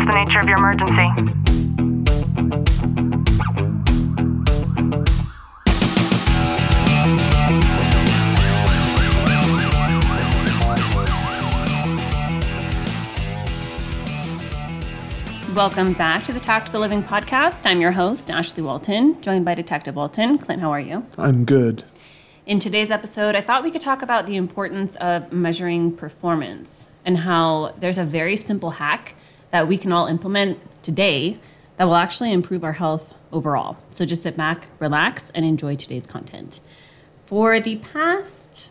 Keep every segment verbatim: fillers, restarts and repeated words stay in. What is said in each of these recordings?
What's the nature of your emergency? Welcome back to the Tactical Living Podcast. I'm your host, Ashley Walton, joined by Detective Walton. Clint, how are you? I'm good. In today's episode, I thought we could talk about the importance of measuring performance and how there's a very simple hack that we can all implement today that will actually improve our health overall. So just sit back, relax, and enjoy today's content. For the past,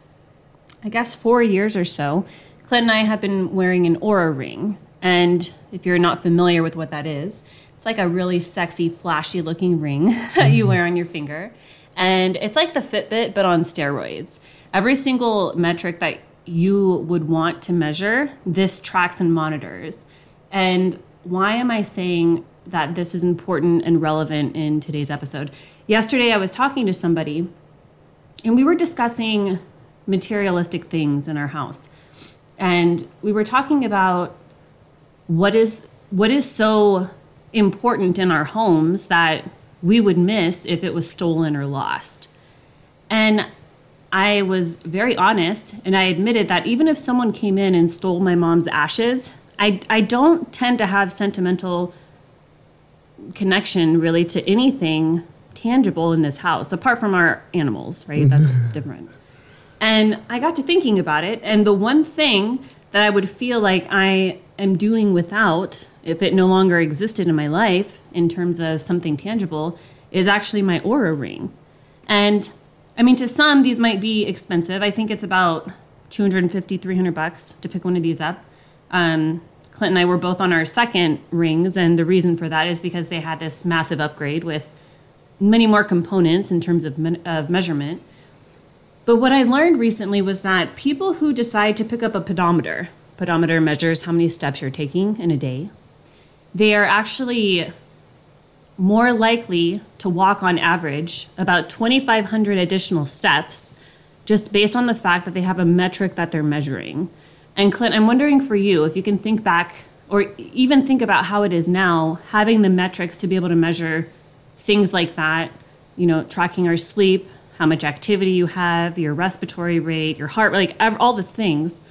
I guess, four years or so, Clint and I have been wearing an Oura ring. And if you're not familiar with what that is, it's like a really sexy, flashy looking ring that you wear on your finger. And it's like the Fitbit, but on steroids. Every single metric that you would want to measure, this tracks and monitors. And why am I saying that this is important and relevant in today's episode? Yesterday, I was talking to somebody and we were discussing materialistic things in our house. And we were talking about What is what is so important in our homes that we would miss if it was stolen or lost? And I was very honest, and I admitted that even if someone came in and stole my mom's ashes, I, I don't tend to have sentimental connection really to anything tangible in this house, apart from our animals, right? That's different. And I got to thinking about it, and the one thing that I would feel like I am doing without, if it no longer existed in my life in terms of something tangible, is actually my Oura ring. And I mean, to some, these might be expensive. I think it's about two hundred fifty, three hundred bucks to pick one of these up. Um, Clint and I were both on our second rings, and the reason for that is because they had this massive upgrade with many more components in terms of, me- of measurement. But what I learned recently was that people who decide to pick up a pedometer, pedometer measures how many steps you're taking in a day, they are actually more likely to walk on average about twenty-five hundred additional steps just based on the fact that they have a metric that they're measuring. And Clint, I'm wondering for you, if you can think back or even think about how it is now, having the metrics to be able to measure things like that, you know, tracking our sleep, how much activity you have, your respiratory rate, your heart rate, like all the things.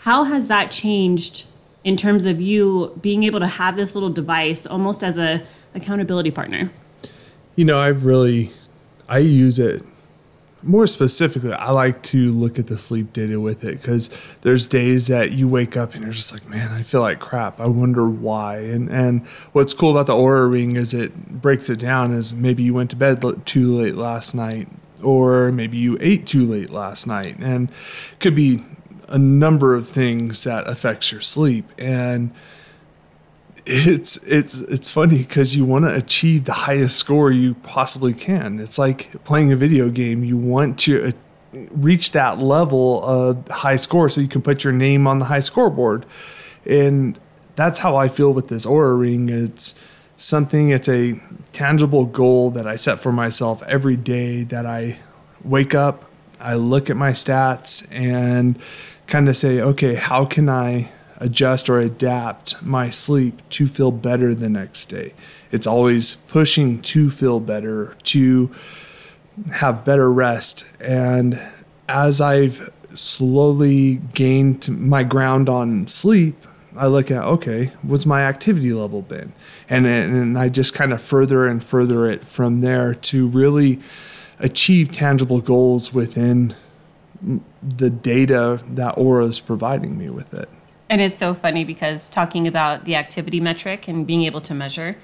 How has that changed in terms of you being able to have this little device almost as a accountability partner? You know, I've really, I use it more specifically. I like to look at the sleep data with it because there's days that you wake up and you're just like, man, I feel like crap. I wonder why. And and what's cool about the Oura ring is it breaks it down as maybe you went to bed too late last night, or maybe you ate too late last night. And it could be a number of things that affects your sleep. And It's it's it's funny because you want to achieve the highest score you possibly can. It's like playing a video game. You want to reach that level of high score so you can put your name on the high scoreboard. And that's how I feel with this Oura ring. It's something, it's a tangible goal that I set for myself every day that I wake up, I look at my stats and kind of say, okay, how can I adjust or adapt my sleep to feel better the next day? It's always pushing to feel better, to have better rest. And as I've slowly gained my ground on sleep, I look at, okay, what's my activity level been? And, and I just kind of further and further it from there to really achieve tangible goals within the data that Oura is providing me with it. And it's so funny because talking about the activity metric and being able to measure,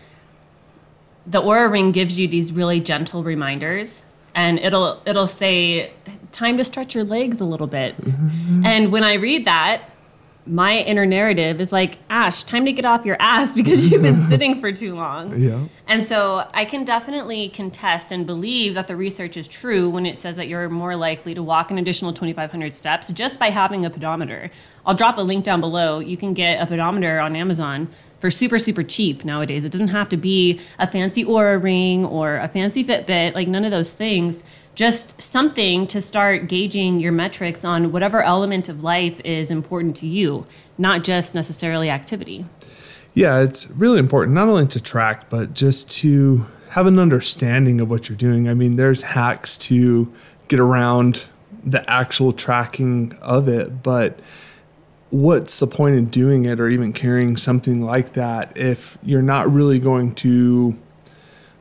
the Oura ring gives you these really gentle reminders, and it'll it'll say, time to stretch your legs a little bit. Mm-hmm. And when I read that, my inner narrative is like, Ash, time to get off your ass because you've been sitting for too long. Yeah. And so I can definitely contest and believe that the research is true when it says that you're more likely to walk an additional twenty-five hundred steps just by having a pedometer. I'll drop a link down below. You can get a pedometer on Amazon for super, super cheap nowadays. It doesn't have to be a fancy Oura ring or a fancy Fitbit, like none of those things. Just something to start gauging your metrics on whatever element of life is important to you, not just necessarily activity. yeah, it's really important not only to track, but just to have an understanding of what you're doing. I mean, there's hacks to get around the actual tracking of it, but what's the point in doing it or even carrying something like that if you're not really going to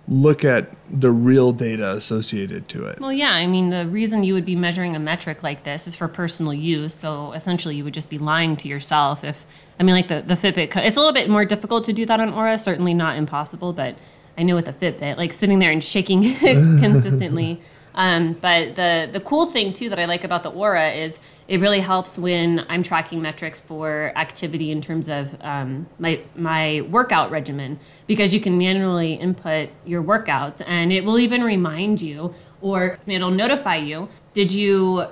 look at the real data associated to it? Well, yeah, I mean, the reason you would be measuring a metric like this is for personal use. So essentially you would just be lying to yourself. If, I mean, like the, the Fitbit, it's a little bit more difficult to do that on Oura, certainly not impossible, but I know with a Fitbit, like sitting there and shaking it consistently. Um, but the, the cool thing too that I like about the Oura is it really helps when I'm tracking metrics for activity in terms of um, my my workout regimen, because you can manually input your workouts and it will even remind you, or it'll notify you, did you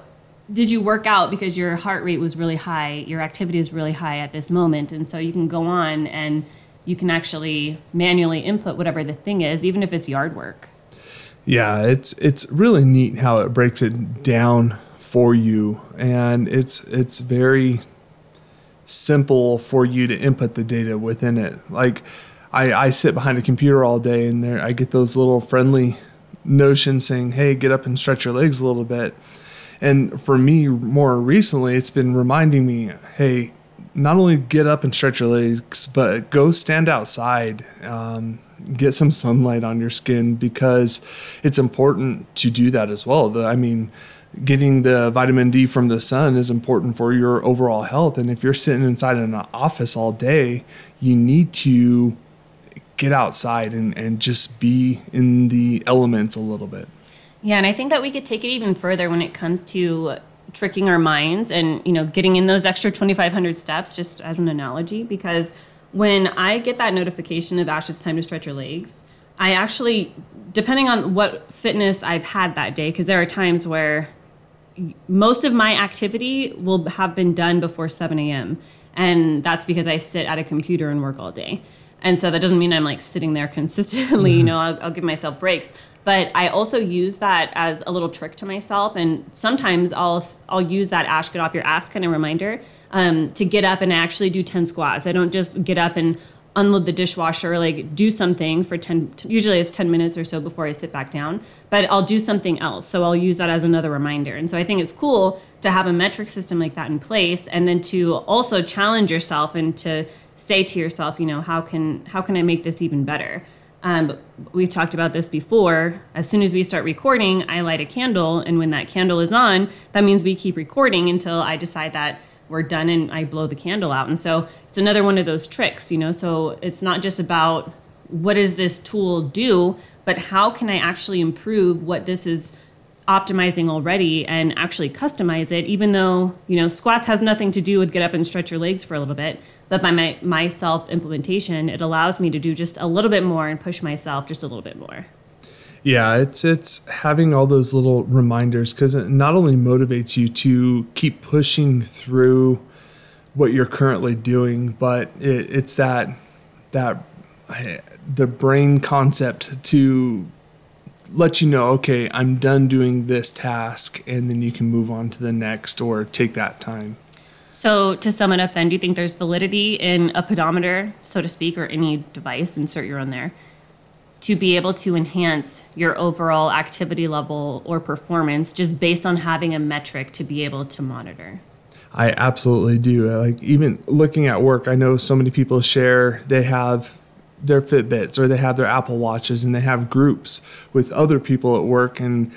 did you work out because your heart rate was really high, your activity is really high at this moment, and so you can go on and you can actually manually input whatever the thing is, even if it's yard work. Yeah, it's it's really neat how it breaks it down for you, and it's it's very simple for you to input the data within it. Like I, I sit behind a computer all day, and there I get those little friendly notions saying, "Hey, get up and stretch your legs a little bit." And for me, more recently, it's been reminding me, "Hey, not only get up and stretch your legs, but go stand outside." Um, get some sunlight on your skin, because it's important to do that as well. The, I mean, getting the vitamin D from the sun is important for your overall health. And if you're sitting inside in an office all day, you need to get outside and, and just be in the elements a little bit. Yeah. And I think that we could take it even further when it comes to tricking our minds and, you know, getting in those extra twenty-five hundred steps, just as an analogy, because when I get that notification of, Ash, it's time to stretch your legs, I actually, depending on what fitness I've had that day, because there are times where most of my activity will have been done before seven a.m. And that's because I sit at a computer and work all day. And so that doesn't mean I'm like sitting there consistently, mm-hmm. you know, I'll, I'll give myself breaks. But I also use that as a little trick to myself. And sometimes I'll I'll use that Ash, get off your ass kind of reminder um, to get up and actually do ten squats. I don't just get up and unload the dishwasher, or like do something for ten, usually it's ten minutes or so before I sit back down, but I'll do something else. So I'll use that as another reminder. And so I think it's cool to have a metric system like that in place, and then to also challenge yourself and to say to yourself, you know, how can how can I make this even better? Um, but we've talked about this before. As soon as we start recording, I light a candle. And when that candle is on, that means we keep recording until I decide that we're done and I blow the candle out. And so it's another one of those tricks, you know, so it's not just about what does this tool do, but how can I actually improve what this is optimizing already and actually customize it, even though, you know, squats has nothing to do with get up and stretch your legs for a little bit. But by my, my self-implementation, it allows me to do just a little bit more and push myself just a little bit more. Yeah, it's it's having all those little reminders, because it not only motivates you to keep pushing through what you're currently doing, but it, it's that that the brain concept to let you know, okay, I'm done doing this task, and then you can move on to the next or take that time. So to sum it up then, do you think there's validity in a pedometer, so to speak, or any device, insert your own there, to be able to enhance your overall activity level or performance just based on having a metric to be able to monitor? I absolutely do. Like even looking at work, I know so many people share, they have their Fitbits or they have their Apple Watches, and they have groups with other people at work, and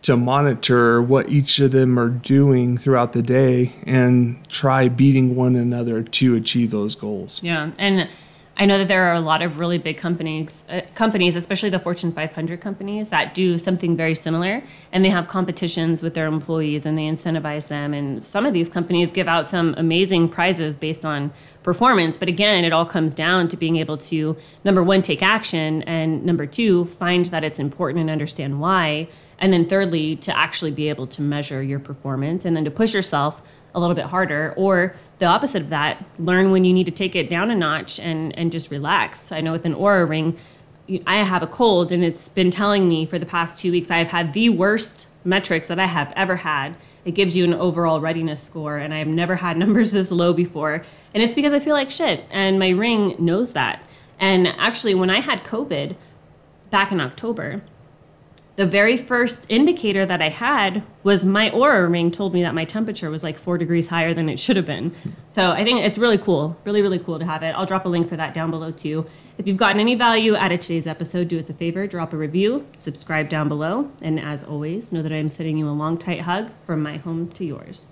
to monitor what each of them are doing throughout the day and try beating one another to achieve those goals. Yeah. And I know that there are a lot of really big companies, uh, companies, especially the Fortune five hundred companies, that do something very similar, and they have competitions with their employees and they incentivize them. And some of these companies give out some amazing prizes based on performance. But again, it all comes down to being able to, number one, take action, and number two, find that it's important and understand why. And then thirdly, to actually be able to measure your performance, and then to push yourself a little bit harder, or the opposite of that, learn when you need to take it down a notch and, and just relax. I know with an Oura ring, I have a cold, and it's been telling me for the past two weeks, I've had the worst metrics that I have ever had. It gives you an overall readiness score, and I've never had numbers this low before. And it's because I feel like shit, and my ring knows that. And actually, when I had COVID back in October, the very first indicator that I had was my Oura ring told me that my temperature was like four degrees higher than it should have been. So I think it's really cool, really, really cool to have it. I'll drop a link for that down below too. If you've gotten any value out of today's episode, do us a favor, drop a review, subscribe down below. And as always, know that I'm sending you a long, tight hug from my home to yours.